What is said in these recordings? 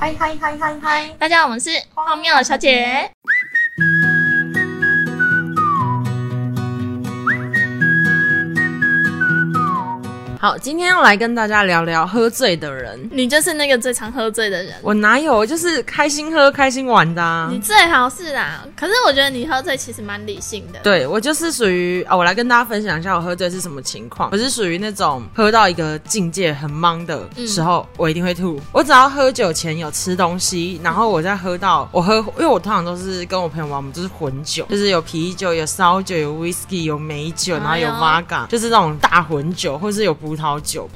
嗨！大家好，我们是荒谬小姐。好，今天要来跟大家聊聊喝醉的人。你就是那个最常喝醉的人。我哪有，就是开心喝开心玩的啊。你最好是啦，可是我觉得你喝醉其实蛮理性的。对，我就是属于我来跟大家分享一下我喝醉是什么情况。我是属于那种喝到一个境界很茫的时候，我一定会吐。我只要喝酒前有吃东西，然后我再喝到因为我通常都是跟我朋友玩，我们就是混酒，就是有啤酒、有烧酒、有 whisky、有美酒，然后有 vodka，就是那种大混酒，或是有葡萄酒，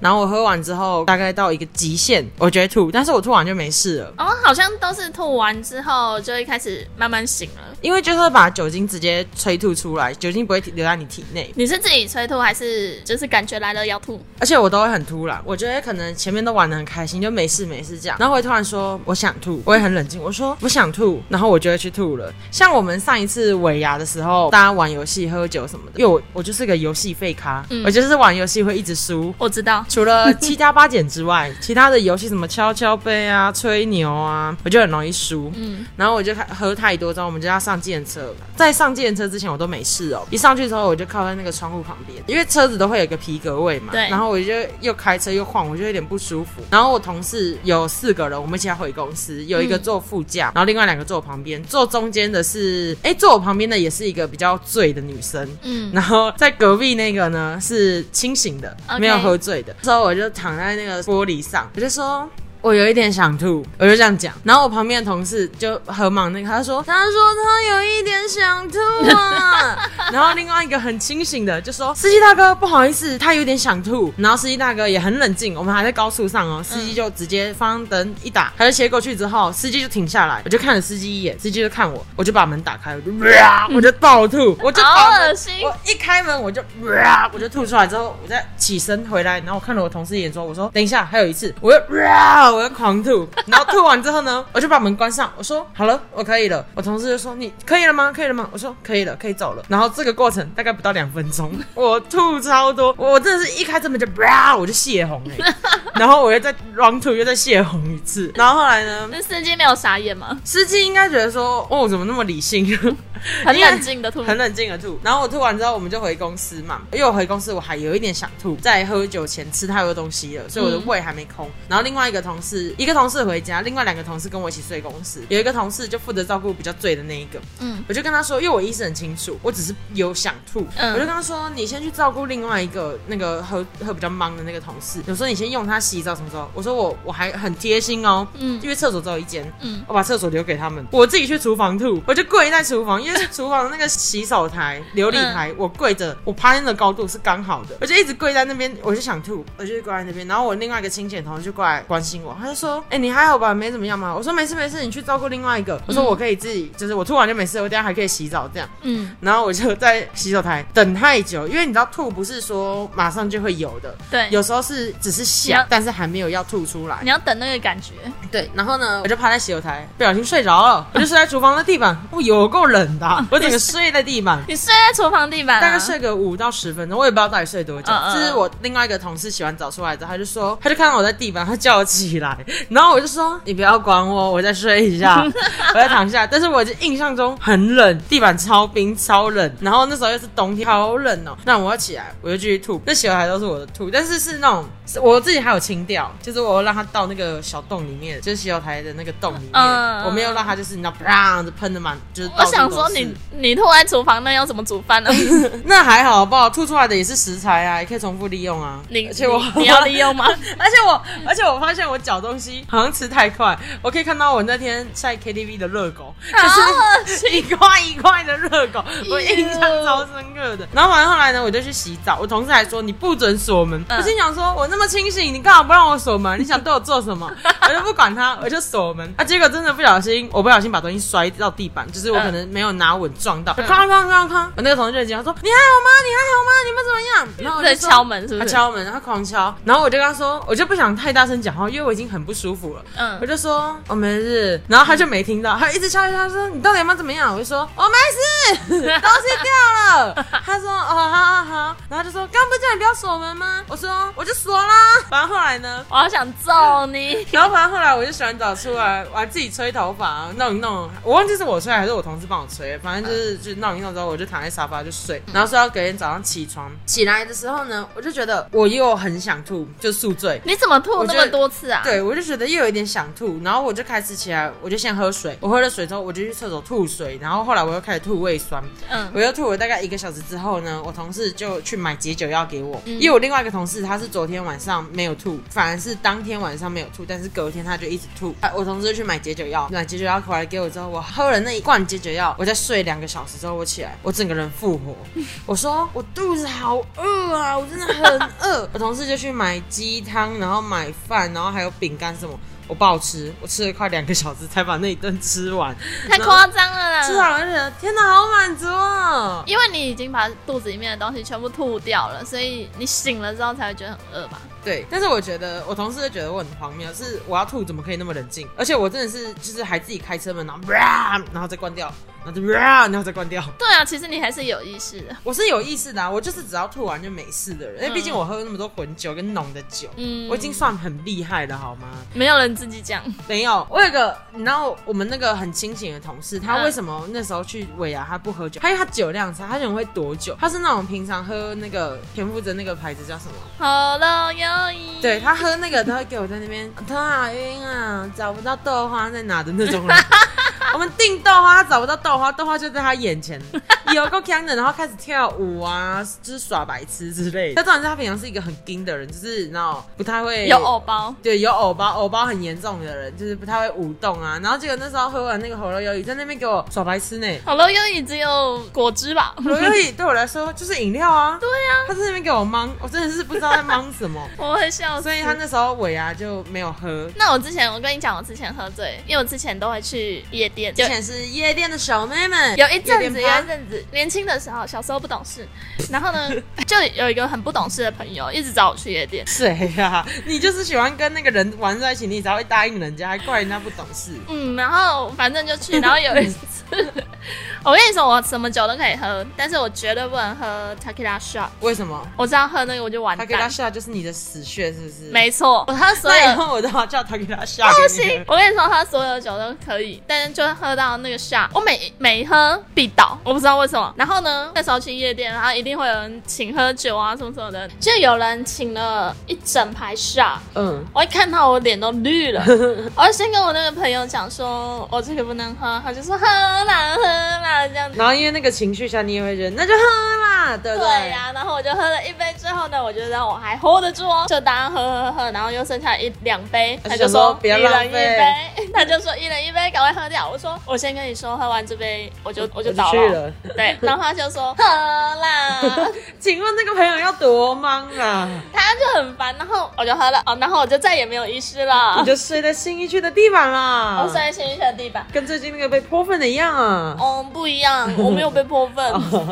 然后我喝完之后大概到一个极限，我就会吐，但是我吐完就没事了。哦，好像都是吐完之后就会开始慢慢醒了，因为就是会把酒精直接催吐出来，酒精不会留在你体内。你是自己催吐还是就是感觉来了要吐？而且我都会很突然，我觉得可能前面都玩得很开心，就没事没事这样，然后我会突然说我想吐，我也很冷静，我说我想吐，然后我就会去吐了。像我们上一次尾牙的时候，大家玩游戏喝酒什么的，因为我就是个游戏废咖，我就是玩游戏会一直输，我知道。除了7+8减之外，其他的游戏什么敲敲杯啊、吹牛啊，我就很容易输。然后我就喝太多之后，我们就要上计程车。在上计程车之前，我都没事哦。一上去之后，我就靠在那个窗户旁边，因为车子都会有一个皮革位嘛。对。然后我就又开车又晃，我就有点不舒服。然后我同事有4个人，我们一起要回公司，有一个坐副驾，然后另外2个坐我旁边。坐中间的是，坐我旁边的也是一个比较醉的女生。然后在隔壁那个呢是清醒的。Okay. 没有喝醉的，所以我就躺在那个玻璃上，我就说我有一点想吐，我就这样讲。然后我旁边的同事就很忙，他说他有一点想吐啊。然后另外一个很清醒的就说司机大哥不好意思，他有点想吐。然后司机大哥也很冷静，我们还在高速上哦，司机就直接方向灯一打，他就切过去之后，司机就停下来，我就看了司机一眼，司机就看我，我就把门打开，我就暴吐，我就好恶心，我一开门我就吐出来之后，我再起身回来，然后我看了我同事一眼之后，我说等一下还有一次，我就我要狂吐，然后吐完之后呢，我就把门关上，我说好了，我可以了。我同事就说你可以了吗？可以了吗？我说可以了，可以走了。然后这个过程大概不到2分钟，我吐超多，我真的是一开这门就我就泄洪。然后我又再 run 吐，又再泄洪一次。然后后来呢？那司机没有傻眼吗？司机应该觉得说哦，怎么那么理性？很冷静的吐，很冷静的吐。然后我吐完之后，我们就回公司嘛。因为我回公司我还有一点想吐，在喝酒前吃太多东西了，所以我的胃还没空。然后另外一个同事回家，另外2个同事跟我一起睡公司，有一个同事就负责照顾比较醉的那一个。我就跟他说，因为我意识很清楚，我只是有想吐。我就跟他说，你先去照顾另外一个那个喝比较忙的那个同事。我说你先用他洗澡什么时候？我说我还很贴心哦，因为厕所只有一间，我把厕所留给他们，我自己去厨房吐。我就跪在厨房，因为厨房的那个洗手台、琉璃台，我跪着，我趴那的高度是刚好的，我就一直跪在那边，我就想吐，我就跪在那边。然后我另外一个清醒同事就过来关心我，他就说：“你还好吧？没怎么样吗？”我说：“没事没事，你去照顾另外一个。”我说：“我可以自己，就是我吐完就没事，我等一下还可以洗澡这样。”然后我就在洗手台等太久，因为你知道吐不是说马上就会有的，对，有时候是只是想，但是还没有要吐出来，你要等那个感觉。对，然后呢，我就趴在洗手台，不小心睡着了，我就睡在厨房的地板，我有够冷的。我整个睡在地板，你睡在厨房地板，大概睡个5到10分钟，我也不知道到底睡多久。就是我另外一个同事洗完澡出来之后，他就看到我在地板，他叫我起来，然后我就说你不要管我，我再睡一下，我再躺下。但是我印象中很冷，地板超冰超冷，然后那时候又是冬天，好冷哦。那我要起来，我就继续吐，那洗手台都是我的吐，但是是那种我自己还有清掉，就是我让它到那个小洞里面，就是洗手台的那个洞里面，我没有让它就是你知道啪喷的满，就是到处都是。你吐在厨房那要怎么煮饭呢？那还好不好，吐出来的也是食材啊，也可以重复利用啊。你要利用吗？而且我发现我嚼东西好像吃太快，我可以看到我那天在 KTV 的热狗，就是一块的热狗，我印象超深刻的。然后完后来呢，我就去洗澡，我同事还说你不准锁门，我心想说我那么清醒，你干嘛不让我锁门？你想对我做什么？我就不管他，我就锁门。结果真的我不小心把东西摔到地板，就是我可能没有拿稳撞到，哐哐哐！我那个同事就讲，他说：“你还好吗？你们怎么样？”然后我在敲门，是不是？他敲门，他狂敲。然后我就跟他说，我就不想太大声讲话，因为我已经很不舒服了。我就说我没事，然后他就没听到，他一直敲一下，说：“你到底有没有怎么样？”我就说：“我没事，东西掉了。”他说：“哦，好好好。”然后就说：“刚不叫你不要锁门吗？”我说：“我就锁啦。”然后后来来呢，我好想揍你。然后反正后来我就洗完澡出来，我还自己吹头发，弄一弄，我忘记是我吹还是我同事帮我吹，反正就是就弄一弄之后，我就躺在沙发就睡。然后睡到隔天早上起床，起来的时候呢，我就觉得我又很想吐，就宿醉。你怎么吐那么多次啊？对，我就觉得又有一点想吐，然后我就开始起来，我就先喝水，我喝了水之后，我就去厕所吐水，然后后来我又开始吐胃酸，我又吐了大概1个小时之后呢，我同事就去买解酒药给我，因为我另外一个同事他是昨天晚上没有吐，反而是当天晚上没有吐，但是隔天他就一直吐。我同事就去买解酒药，买解酒药回来给我之后，我喝了那一罐解酒药，我在睡2个小时之后我起来，我整个人复活。我说我肚子好饿啊，我真的很饿。我同事就去买鸡汤，然后买饭，然后还有饼干什么。我不好吃，我吃了快2个小时才把那一顿吃完，太夸张了啦！吃完我就觉得天哪，好满足哦！因为你已经把肚子里面的东西全部吐掉了，所以你醒了之后才会觉得很饿吧？对，但是我觉得我同事就觉得我很荒谬，是我要吐怎么可以那么冷静？而且我真的是就是还自己开车门，然后然后再关掉，然后就然后再关掉。对啊，其实你还是有意识的。我是有意识的啊，我就是只要吐完就没事的人，因为毕竟我喝那么多混酒跟浓的酒，我已经算很厉害了好吗？没有人自己讲，没有。我有一个，你知道我们那个很清醒的同事，他为什么那时候去尾牙他不喝酒？他因为他酒量差，他就很会躲酒。他是那种平常喝那个田馥甄那个牌子叫什么？好了，友谊。对，他喝那个，他会给我在那边头好晕啊，找不到豆花在哪的那种人。我们订豆花，他找不到豆花，豆花就在他眼前，有够强的，然后开始跳舞啊，就是耍白痴之类的。但重点是他平常是一个很硬的人，就是然后不太会有偶包，对，有偶包，偶包很严重的人，就是不太会舞动啊。然后结果那时候喝完那个喉咙优饮，在那边给我耍白痴呢。喉咙优饮只有果汁吧？喉咙优饮对我来说就是饮料啊。对啊，他在那边给我懵，我真的是不知道在懵什么，我会笑死。所以他那时候尾牙就没有喝。那我跟你讲，我之前喝醉，因为我之前都会去夜店，之前是夜店的小妹们，有一阵子年轻的时候，小时候不懂事，然后呢就有一个很不懂事的朋友一直找我去夜店。谁啊？你就是喜欢跟那个人玩在一起，你只要会答应人家，还怪人家不懂事。然后反正就去，然后有一次，我跟你说，我什么酒都可以喝，但是我绝对不能喝 tequila shot。为什么？我知道喝那个我就完蛋。tequila shot 就是你的死穴，是不是？没错，我喝所有。那以后我都要叫 tequila shot 给你喝。不行，我跟你说，喝所有酒都可以，但是就喝到那个 shot， 我每喝必倒，我不知道为什么。然后呢，那时候去夜店，然后一定会有人请喝酒啊，什么什么的，就有人请了一整排 shot。我一看到我脸都绿了。我先跟我那个朋友讲说，我这个不能喝，他就说喝啦喝啦这样子。然后因为那个情绪下，你也会觉得那就喝啦，对不对？对呀、啊。然后我就喝了一杯之后呢，我觉得我还 hold 得住哦，就当喝，然后又剩下1-2杯，他就说别浪费，一人一杯，他就说一人一杯，赶快喝掉。我说我先跟你说，喝完这杯我就倒了。对，然后他就说喝啦。请问那个朋友要多忙啊？他就很烦，然后我就喝了，然后我就再也没有意识了。你就睡在信义区的地板啦。我睡在信义区的地板，跟最近那个被泼粪的一样啊。不一样，我没有被泼粪，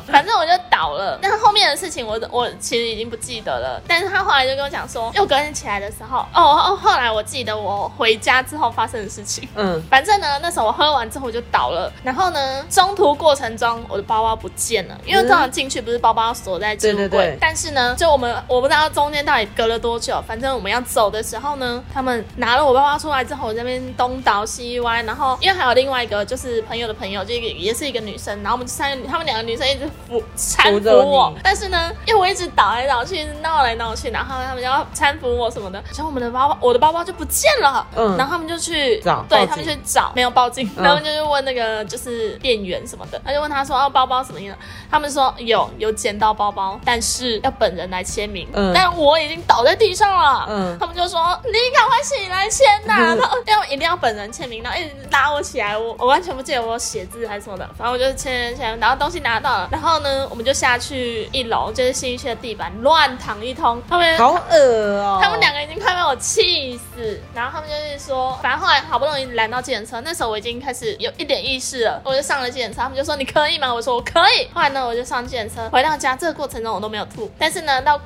反正我就倒了。但是后面的事情我其实已经不记得了。但是他后来就跟我讲说，又隔天起来的时候，后来我记得我回家之后发生的事情。反正呢，那时候我喝完之后我就倒了，然后呢，中途过程中我的包包不见了，因为通常进去不是包包锁在置物柜，对。但是呢，就我不知道中间到底隔了多久，反正我们要走的时候呢，他们拿了我包包出来之后，我在那边东倒西歪，然后因为还有另外一个就是朋友的朋友，就也是一个女生，然后我们他们两个女生一直搀扶我，但是呢，因为我一直倒来倒去，闹来闹去，然后他们就要搀扶我什么的，然后我的包包就不见了。然后他们就去找，对，他们去找，没有报警，然后就是问那个就是店员什么的，他就问他说包包什么样，他们说有捡到包包，但是要本人来签名。但我已经倒在地上了。他们就说你赶快起来签呐，然后要一定要本人签名，然后一直拉我起来，我完全不记得我写字还是什么的，反正我就签，然后东西拿到了，然后呢，我们就下去1楼，就是信义区的地板乱躺一通，他们好恶哦，他们两个已经快被我气死，然后他们就是说，反正后来好不容易拦到计程车，那时候我已经开始有一点意识了，我就上了计程车，他们就说你可以吗？我说我可以。后来呢，我就上计程车，回到家这个过程中我都没有吐，但是呢，到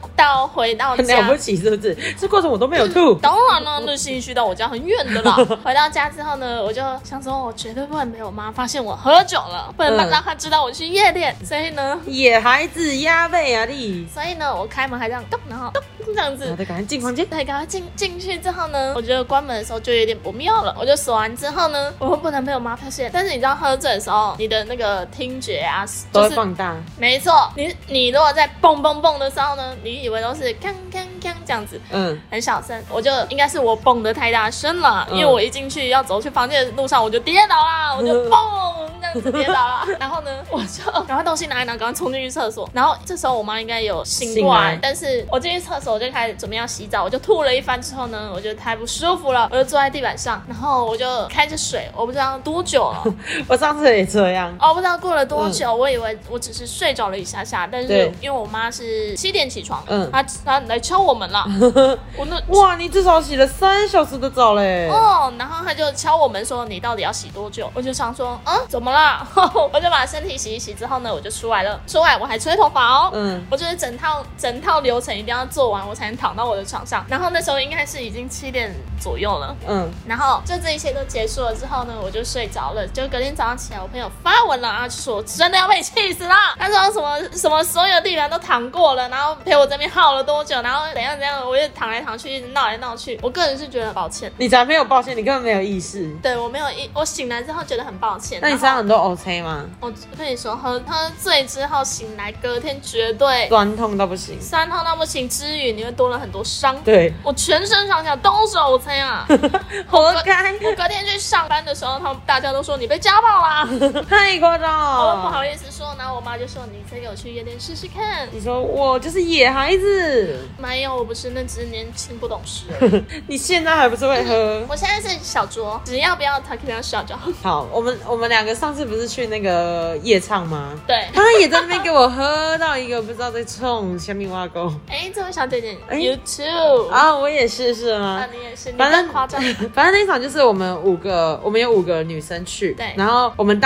回到家很了不起是不是？这过程我都没有吐，当然了，那信义区到我家很远的啦。回到家之后呢，我就想说，我绝对不能被我妈发现我喝酒。久了，不能让他知道我去夜店，所以呢，野孩子压背啊你。所以呢，我开门还这样咚，然后咚这样子，然后就赶快进房间，对，赶快进去之后呢，我觉得关门的时候就有点不妙了，我就锁完之后呢，我不能被我妈发现。但是你知道喝醉的时候，你的那个听觉啊，都会放大。没错，你如果在蹦蹦蹦的时候呢，你以为都是锵锵锵这样子，很小声，我就应该是我蹦得太大声了，因为我一进去要走去房间的路上我就跌倒啦，我就蹦这样子跌倒啦。然后呢，我就赶快东西拿一拿，赶快冲进去厕所。然后这时候我妈应该有醒过来，但是我进去厕所我就开始准备要洗澡，我就吐了一番之后呢，我觉得太不舒服了，我就坐在地板上，然后我就开着水，我不知道多久了。我上次也这样，哦，不知道过了多久，我以为我只是睡着了一下下，但是因为我妈是7点起床，她来敲我们了。我那哇，你至少洗了3小时的澡嘞。哦，然后她就敲我们说你到底要洗多久？我就想说，怎么啦？我就把身体洗一洗之后呢，我就出来了。出来我还吹头发哦，我觉得整套流程一定要做完，我才能躺到我的床上。然后那时候应该是已经7点左右了，然后就这一切都结束了之后呢，我就睡着了。就隔天早上起来，我朋友发文了啊，就说我真的要被气死了。他说什么所有地方都躺过了，然后陪我这边耗了多久，然后怎样怎样，我就躺来躺去，闹来闹去。我个人是觉得抱歉，你才没有抱歉，你根本没有意识。对，我没有意，我醒来之后觉得很抱歉。那你身上很多 OK 吗？我跟你说，喝醉之后醒来，隔天绝对酸痛到不行，酸痛到不行之余，你会多了很多伤。对，我全身上下都是 OK 啊，活该。我隔天去上班的时候，大家都说你被家暴啦，太夸张了。我不好意思说，然后我妈就说你再给我去夜店试试看。你说我就是野孩子？没有，我不是，那只是年轻不懂事。你现在还不是会喝？我现在是小酌，只要不要 tequila shot 就好。好，我们2个上次不是去那个夜唱吗？对，他也在那边给我喝到一个不知道在冲虾米挖沟。哎，这位小姐姐 ，You too 啊，我也是吗？啊，你也是，反正夸张。反正那一场就是我们有5个女生去，对。然后我们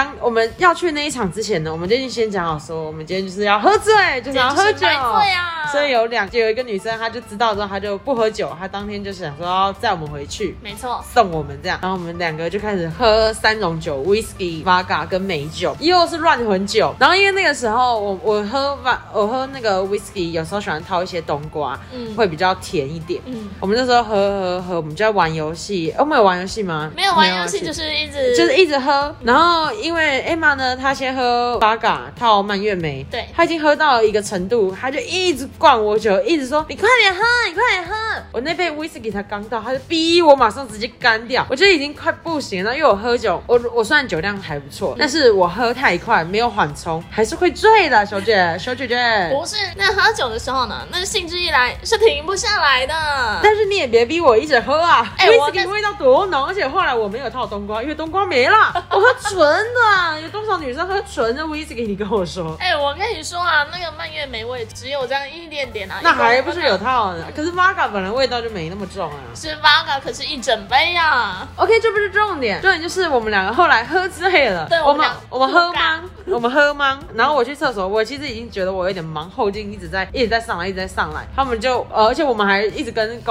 要去那一场之前呢，我们就先讲好说，我们今天就是要喝醉，就是要喝酒，买醉啊。所以有一个女生，她就知道之后，她就不喝酒，她当天就想说要载我们回去，没错，送我们这样。然后我们2个就开始喝3种酒 ，whisky、vodka 跟美酒，又是乱混酒。然后因为那个时候我喝那个 whisky， 有时候喜欢掏一些冬瓜，会比较甜一点。我们那时候喝，我们就在玩游戏。我们有玩游戏吗？没有玩游戏，就是一直喝。然后因为 Emma 呢，她先喝 vodka 套蔓越莓，对，她已经喝到了一个程度，她就一直灌我酒，一直说你快点喝，你快点喝。我那杯 whisky 才刚到，他就逼我马上直接干掉，我觉得已经快不行了。因为我喝酒，我虽然酒量还不错，但是我喝太快，没有缓冲，还是会醉的。小姐姐，不是，那喝酒的时候呢，那兴致一来是停不下来的。但是你也别逼我一直喝啊，whisky 味道多浓，而且后来我没有套冬瓜，因为冬瓜没了，我喝纯的。有多少女生喝纯的 whisky？ 你跟我说，我跟你说啊，那个蔓越莓味只有这样一点点啊，那还不是有套呢？可是 vodka 本来味道就没那么重啊，是 vodka 可是一整杯啊。OK， 这不是重点，重点就是我们2个后来喝醉了，对，我们喝茫，然后我去厕所，我其实已经觉得我有点忙，后劲一直在上来，他们就而且我们还一直跟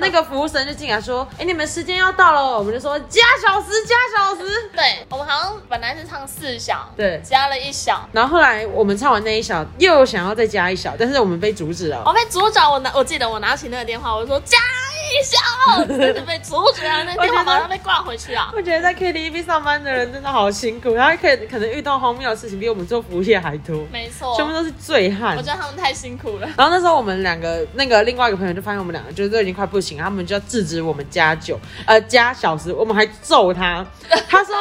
那个服务生就进来说，你们时间要到了，我们就说加小时，对，我们好像本来是唱4小，对，加了1小，然后后来我们唱完那1小又想要再加1小，但是我们被阻止了，我被阻止了，我记得我拿起那个电话，我说加1小，真的被阻止了，那电话马上被挂回去啊。我觉得在 KTV 上班的人真的好辛苦，他可能遇到荒谬的事情比我们做服务业还多，没错，全部都是醉汉，我觉得他们太辛苦了。然后那时候我们2个那个另外一个朋友就发现我们2个就是都已经快不行，他们就要制止我们加小时，我们还揍他。他说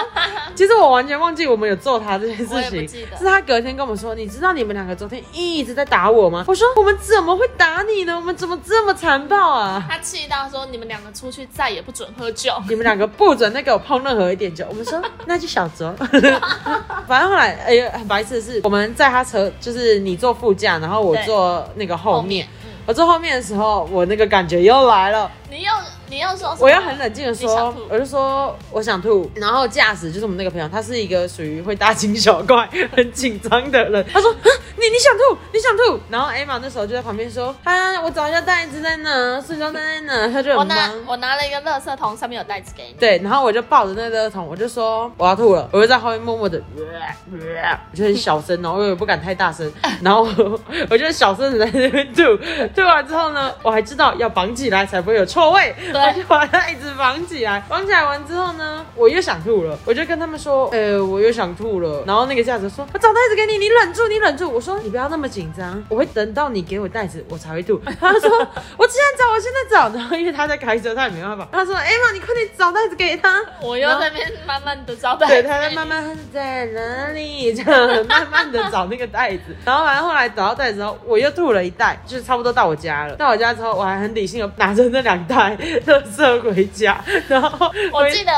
其实我完全忘记我们有揍他这件事情，是他隔天跟我们说，你知道你们2个昨天一直在打我吗？我说我们怎么会打你呢？我们怎么这么残暴啊？他气到说你们2个出去再也不准喝酒，你们2个不准再给我碰任何一点酒。我们说那就小酌。反正后来很白痴的是，我们在他车，就是你坐副驾，然后我坐那个后面，我坐后面的时候，我那个感觉又来了，你又。你要说什么？我要很冷静的说，我就说我想吐。然后驾驶就是我们那个朋友，他是一个属于会大惊小怪、很紧张的人。他说：“你想吐，你想吐。”然后 Emma 那时候就在旁边说：“啊，我找一下袋子在哪，塑胶袋在哪。”他就很忙。我拿了一个垃圾桶，上面有袋子给你。对，然后我就抱着那垃圾桶，我就说我要吐了。我就在后面默默的，我就很小声哦，因为我不敢太大声。然后我就小声的在那边吐。吐完之后呢，我还知道要绑起来才不会有臭味。我就把它一直绑起来，绑起来完之后呢，我又想吐了，我就跟他们说，我又想吐了。然后那个架子说，我找袋子给你，你忍住，你忍住。我说你不要那么紧张，我会等到你给我袋子，我才会吐。他说我现在找，我现在找。然后因为他在开车，他也没办法。他说，Emma，你快点找袋子给他。我又在那边慢慢的找袋子，对，他在慢慢在哪里，这样慢慢的找那个袋子。然后完后来找到袋子后，我又吐了一袋，就是差不多到我家了。到我家之后，我还很理性的拿着那两袋。垃圾回家，然后我记得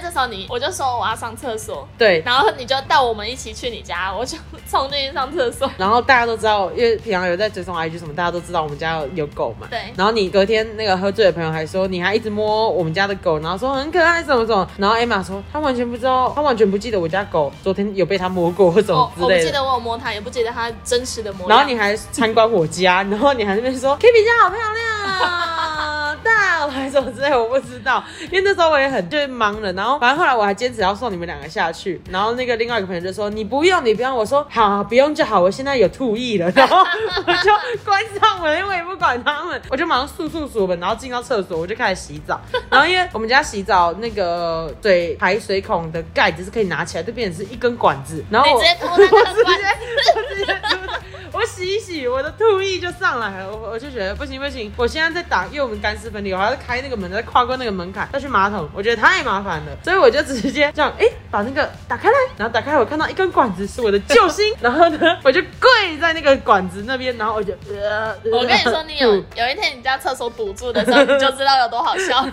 这时候我就说我要上厕所，对，然后你就带我们一起去你家，我就冲进去上厕所。然后大家都知道，因为平常有在追踪 IG 什么，大家都知道我们家有狗嘛，对。然后你隔天那个喝醉的朋友还说你还一直摸我们家的狗，然后说很可爱什么什么。然后 Emma 说她完全不知道，她完全不记得我家狗昨天有被她摸过或什么之类的。我不记得我有摸它，也不记得它真实的摸。然后你还参观我家，然后你还在那边说 Kimi 家好漂亮。大还是什么之类，我不知道，因为那时候我也很就是忙了。然后反正后来我还坚持要送你们两个下去。然后那个另外一个朋友就说：“你不用，你不用。”我说：“好，不用就好。”我现在有吐意了，然后我就关上门，因为我也不管他们，我就马上速门，然后进到厕所，我就开始洗澡。然后因为我们家洗澡那个排水孔的盖子是可以拿起来，就变成是一根管子。然后我直接吐在那个管子，我直接吐在，我洗一洗，我的吐意就上来了。我就觉得不行，我现在在打，因为我们干湿分离，我还要开那个门，再跨过那个门槛，再去马桶，我觉得太麻烦了，所以我就直接这样，把那个打开来，然后打开我看到一根管子，是我的救星，然后呢，我就跪在那个管子那边，然后我就，我跟你说，你有一天你家厕所堵住的时候，你就知道有多好笑。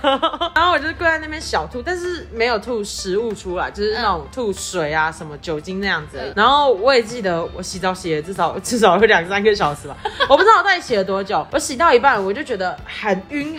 然后我就跪在那边小吐，但是没有吐食物出来，就是那种吐水啊、什么酒精那样子。然后我也记得我洗澡洗了至少有2-3个小时吧，我不知道我到底洗了多久。我洗到一半我就觉得很晕，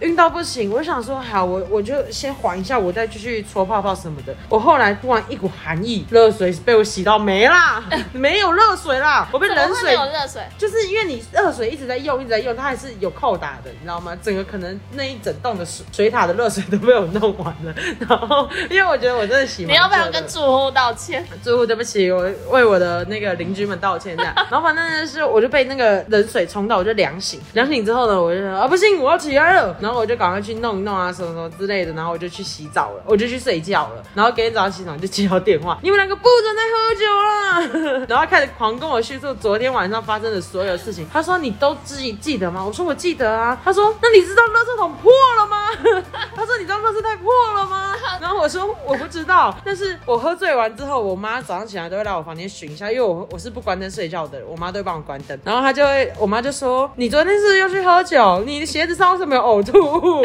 晕到不行。我想说好，我就先缓一下，我再继续搓泡泡什么的。我后来突然一股寒意，热水被我洗到没啦，没有热水啦，我被冷水。怎么会没有热水？就是因为你热水一直在用，它还是有扣打的，你知道吗？整个可能那一整栋的水塔的热水都被我弄完了。然后因为我觉得我真的洗蛮热的。你要不要跟住户道歉？住户对不起，我为我的那个邻居们道歉这样。然后反正就是我就被那个冷水冲到，我就凉醒之后呢，我就说啊不行，我要起来了，然后我就赶快去弄一弄啊，什么之类的，然后我就去洗澡了，我就去睡觉了。然后隔天早上洗澡就接到电话，你们2个不准再喝酒了，然后开始狂跟我叙述昨天晚上发生的所有事情。他说你都自己记得吗？我说我记得啊。他说那你知道垃圾桶破了吗？他说你知道垃圾袋破了吗？然后我说我不知道，但是我喝醉完之后，我妈早上起来都会来我房间巡一下，因为我是不关灯睡觉的，我妈都会帮我关灯。然后我妈就说你昨天是不是又去喝酒？你的鞋子上为什么有呕吐物？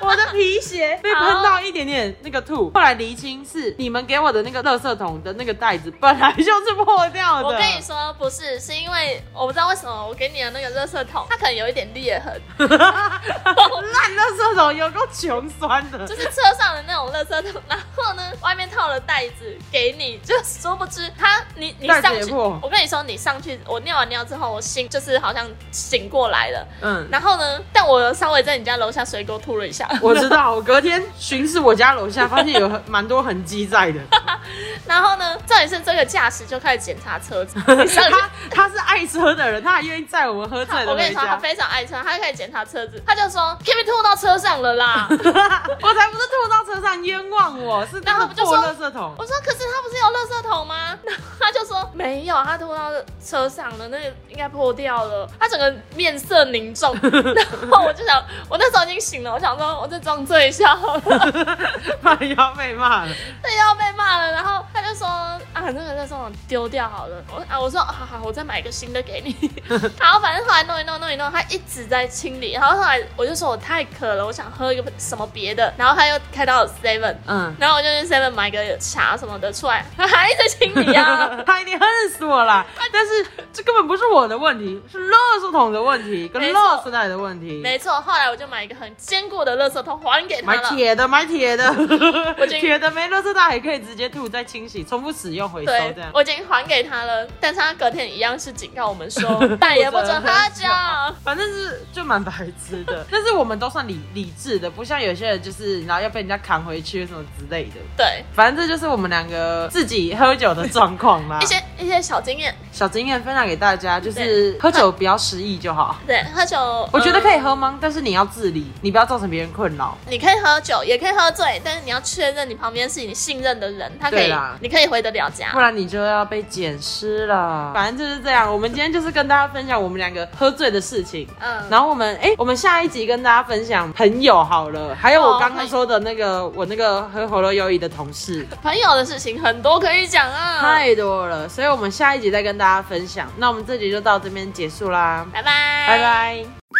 我的皮鞋被喷到一点点那个吐。后来厘清是你们给我的那个垃圾桶的那个袋子本来就是破掉的。我跟你说不是，是因为我不知道为什么我给你的那个垃圾桶它可能有一点裂痕。烂垃圾桶有够穷酸的，就是车上的那种垃圾桶，然后呢外面套了袋子给你，就殊不知它你上去，我跟你说你上去，我尿完尿之后我心就是好像醒过来了，然后呢但我稍微在你家楼下水沟吐了一下，我知道。我隔天巡视我家楼下，发现有蛮多痕迹在的。然后呢，重点是这个驾驶就开始检查车子。他是爱车的人，他还愿意载我们喝醉的。我跟你说，他非常爱车，他开始检查车子，他就说 ：“Kimi 吐到车上了啦！”我才不是吐到车上，冤枉我！是那个破垃圾桶。我说：“可是他不是有垃圾桶吗？”他就说：“没有，他吐到车上了，那个应该破掉了。”他整个面色凝重。然后我就想，我那时候已经醒了，我想说，我再装醉一下好了，怕你要被骂了，对，要被骂了。然后他就说啊，那个垃圾桶丢掉好了。我说好，我再买一个新的给你。然后反正后来弄一弄，他一直在清理。然后后来我就说我太渴了，我想喝一个什么别的。然后他又开到 7-Eleven， 7-Eleven， 嗯，然后我就去 7-Eleven 买个茶什么的出来，还在清理啊，嗨，你恨死我了！但是这根本不是我的问题，是垃圾桶的问题跟垃圾袋的问题。没错，后来我就买一个很坚固的垃圾桶还给他了，买铁的，铁的没垃圾袋也可以直接吐再清洗，重复使用回收这样。我已经还给他了，但是他隔天一样是警告我们说，但也不准喝酒。反正是就蛮白痴的，但是我们都算理智的，不像有些人就是然后要被人家扛回去什么之类的。对，反正这就是我们两个自己喝酒的状况啦。一些小经验分享给大家，就是喝酒不要失忆就好。对，喝酒我觉得可以喝吗？但是你要自理，你不要造成别人困扰。你可以喝酒，也可以喝醉，但是你要确认你旁边是你信任的人，他可以，你可以回得了家，不然你就要被捡尸了。反正就是这样，我们今天就是跟大家分享我们两个喝醉的事情。嗯，然后我们下一集跟大家分享朋友好了，还有我刚刚说的那个、哦、我那个和火罗友谊的同事，朋友的事情很多可以讲啊，太多了，所以我们下一集再跟大家分享。那我们这集就到这边结束啦，拜拜，拜拜。